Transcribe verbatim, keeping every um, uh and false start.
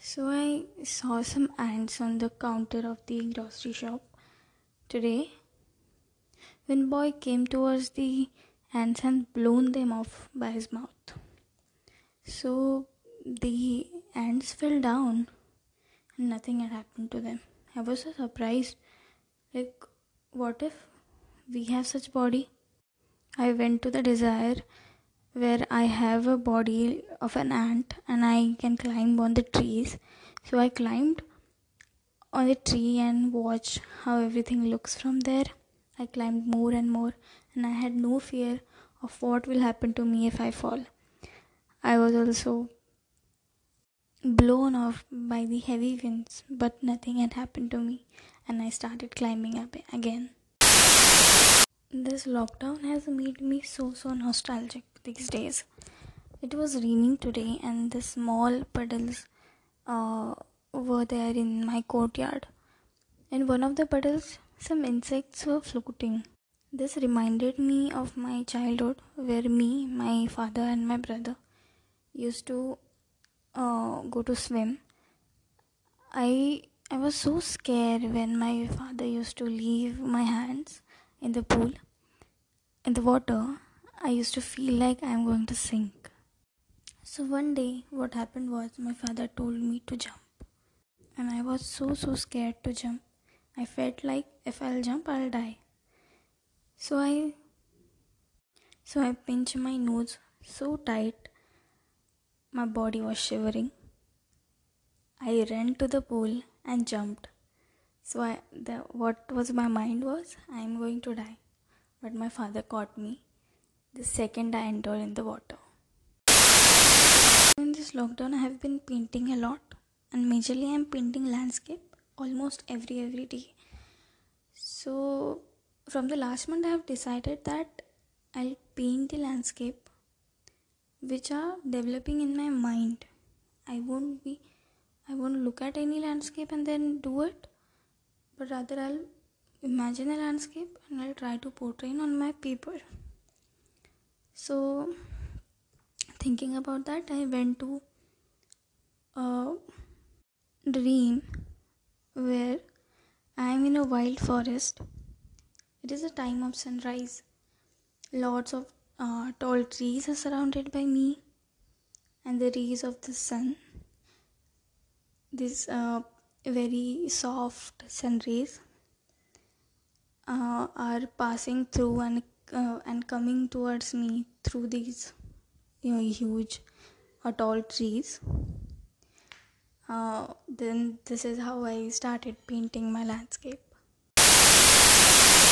So I saw some ants on the counter of the grocery shop today. When boy came towards the ants and blown them off by his mouth. So the ants fell down and nothing had happened to them. I was so surprised. Like, what if we have such body? I went to the Desire where I have a body of an ant and I can climb on the trees. So I climbed on the tree and watched how everything looks from there. I climbed more and more and I had no fear of what will happen to me if I fall. I was also blown off by the heavy winds, but nothing had happened to me and I started climbing up again. This lockdown has made me so so nostalgic these days. It was raining today and the small puddles uh, were there in my courtyard. In one of the puddles, some insects were floating. This reminded me of my childhood where me, my father and my brother used to uh, go to swim. I, I was so scared when my father used to leave my hands in the pool, in the water. I used to feel like I am going to sink. So one day what happened was my father told me to jump. And I was so so scared to jump. I felt like if I'll jump, I'll die. So I so I pinched my nose so tight, my body was shivering. I ran to the pool and jumped. So I, the, what was my mind was, I am going to die. But my father caught me the second I entered in the water. In this lockdown, I have been painting a lot. And majorly I am painting landscape. Almost every every day. So from the last month I have decided that I'll paint the landscape which are developing in my mind. I won't be I won't look at any landscape and then do it, but rather I'll imagine a landscape and I'll try to portray it on my paper. So thinking about that, I went to a dream where I am in a wild forest. It is a time of sunrise. Lots of uh, tall trees are surrounded by me and the rays of the sun. These uh, very soft sun rays uh, are passing through and uh, and coming towards me through these you know, huge or uh, tall trees. Uh, then this is how I started painting my landscape.